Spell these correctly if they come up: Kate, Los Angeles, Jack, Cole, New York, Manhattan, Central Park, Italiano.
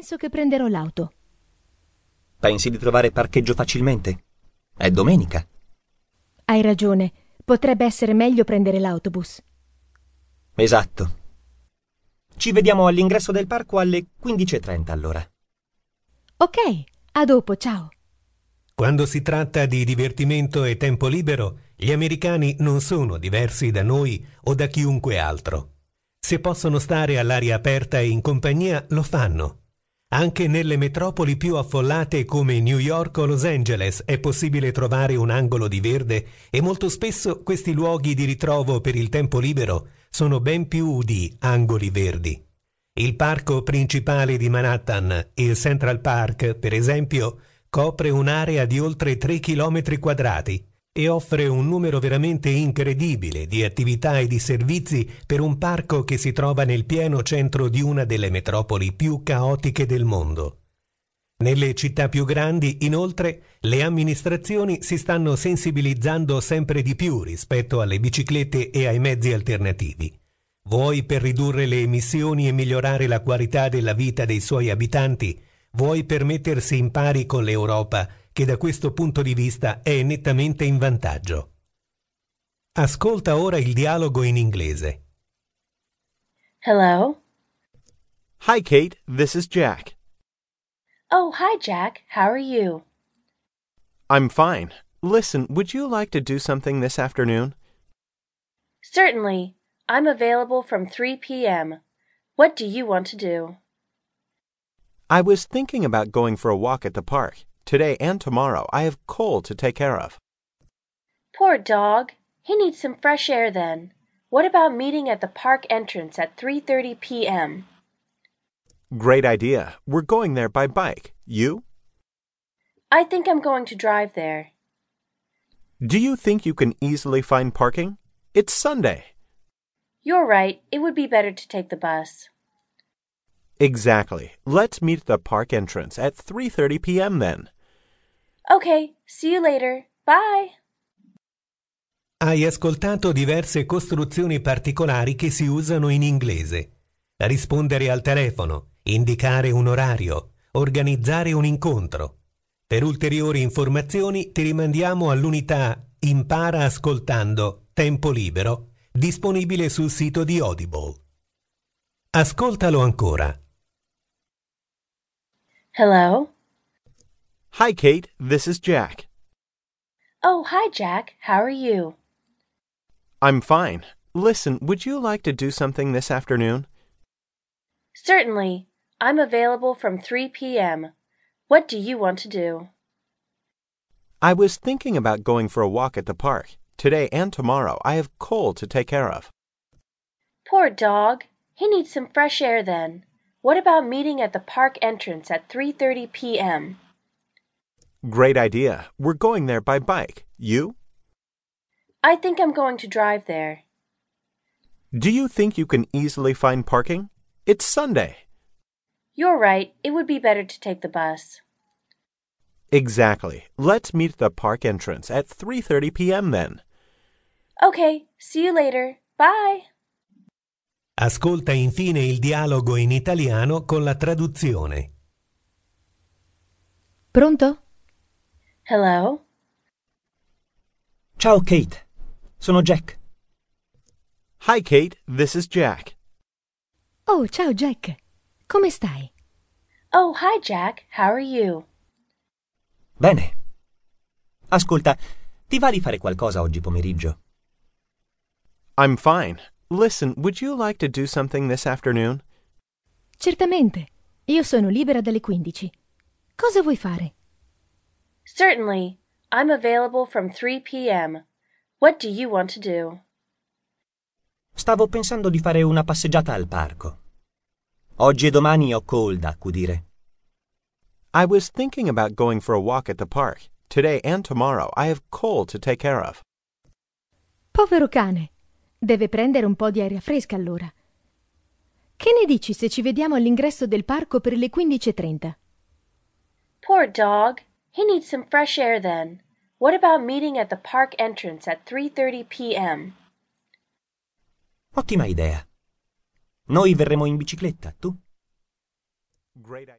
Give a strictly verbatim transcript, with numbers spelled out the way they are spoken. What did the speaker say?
Penso che prenderò l'auto. Pensi di trovare parcheggio facilmente? È domenica. Hai ragione. Potrebbe essere meglio prendere l'autobus. Esatto. Ci vediamo all'ingresso del parco alle quindici e trenta allora. Ok, a dopo, ciao. Quando si tratta di divertimento e tempo libero, gli americani non sono diversi da noi o da chiunque altro. Se possono stare all'aria aperta e in compagnia, lo fanno. Anche nelle metropoli più affollate come New York o Los Angeles è possibile trovare un angolo di verde e molto spesso questi luoghi di ritrovo per il tempo libero sono ben più di angoli verdi. Il parco principale di Manhattan, il Central Park, per esempio, copre un'area di oltre tre chilometri quadrati e offre un numero veramente incredibile di attività e di servizi per un parco che si trova nel pieno centro di una delle metropoli più caotiche del mondo. Nelle città più grandi, inoltre, le amministrazioni si stanno sensibilizzando sempre di più rispetto alle biciclette e ai mezzi alternativi. Vuoi per ridurre le emissioni e migliorare la qualità della vita dei suoi abitanti, vuoi per mettersi in pari con l'Europa, che da questo punto di vista è nettamente in vantaggio. Ascolta ora il dialogo in inglese. Hello. Hi, Kate. This is Jack. Oh, hi, Jack. How are you? I'm fine. Listen, would you like to do something this afternoon? Certainly. I'm available from three p.m. What do you want to do? I was thinking about going for a walk at the park. Today and tomorrow, I have Cole to take care of. Poor dog. He needs some fresh air then. What about meeting at the park entrance at three thirty p.m.? Great idea. We're going there by bike. You? I think I'm going to drive there. Do you think you can easily find parking? It's Sunday. You're right. It would be better to take the bus. Exactly. Let's meet at the park entrance at three thirty p.m. then. Okay, see you later. Bye! Hai ascoltato diverse costruzioni particolari che si usano in inglese. Rispondere al telefono, indicare un orario, organizzare un incontro. Per ulteriori informazioni ti rimandiamo all'unità Impara ascoltando, tempo libero, disponibile sul sito di Audible. Ascoltalo ancora. Hello. Hi, Kate. This is Jack. Oh, hi, Jack. How are you? I'm fine. Listen, would you like to do something this afternoon? Certainly. I'm available from three p.m. What do you want to do? I was thinking about going for a walk at the park. Today and tomorrow, I have Cole to take care of. Poor dog. He needs some fresh air then. What about meeting at the park entrance at three thirty p.m.? Great idea. We're going there by bike. You? I think I'm going to drive there. Do you think you can easily find parking? It's Sunday. You're right. It would be better to take the bus. Exactly. Let's meet at the park entrance at three thirty p.m. then. Okay. See you later. Bye! Ascolta infine il dialogo in italiano con la traduzione. Pronto? Hello. Ciao Kate, sono Jack. Hi Kate, this is Jack. Oh, ciao Jack, come stai? Oh, hi Jack, how are you? Bene. Ascolta, ti va di fare qualcosa oggi pomeriggio? I'm fine. Listen, would you like to do something this afternoon? Certamente. Io sono libera dalle quindici. Cosa vuoi fare? Certainly. I'm available from three p.m. What do you want to do? Stavo pensando di fare una passeggiata al parco. Oggi e domani ho Cole da accudire. I was thinking about going for a walk at the park. Today and tomorrow I have Cole to take care of. Povero cane. Deve prendere un po' di aria fresca allora. Che ne dici se ci vediamo all'ingresso del parco per le quindici e trenta? Poor dog. He needs some fresh air then. What about meeting at the park entrance at three thirty p.m.? Ottima idea. Noi verremo in bicicletta, tu? Great idea.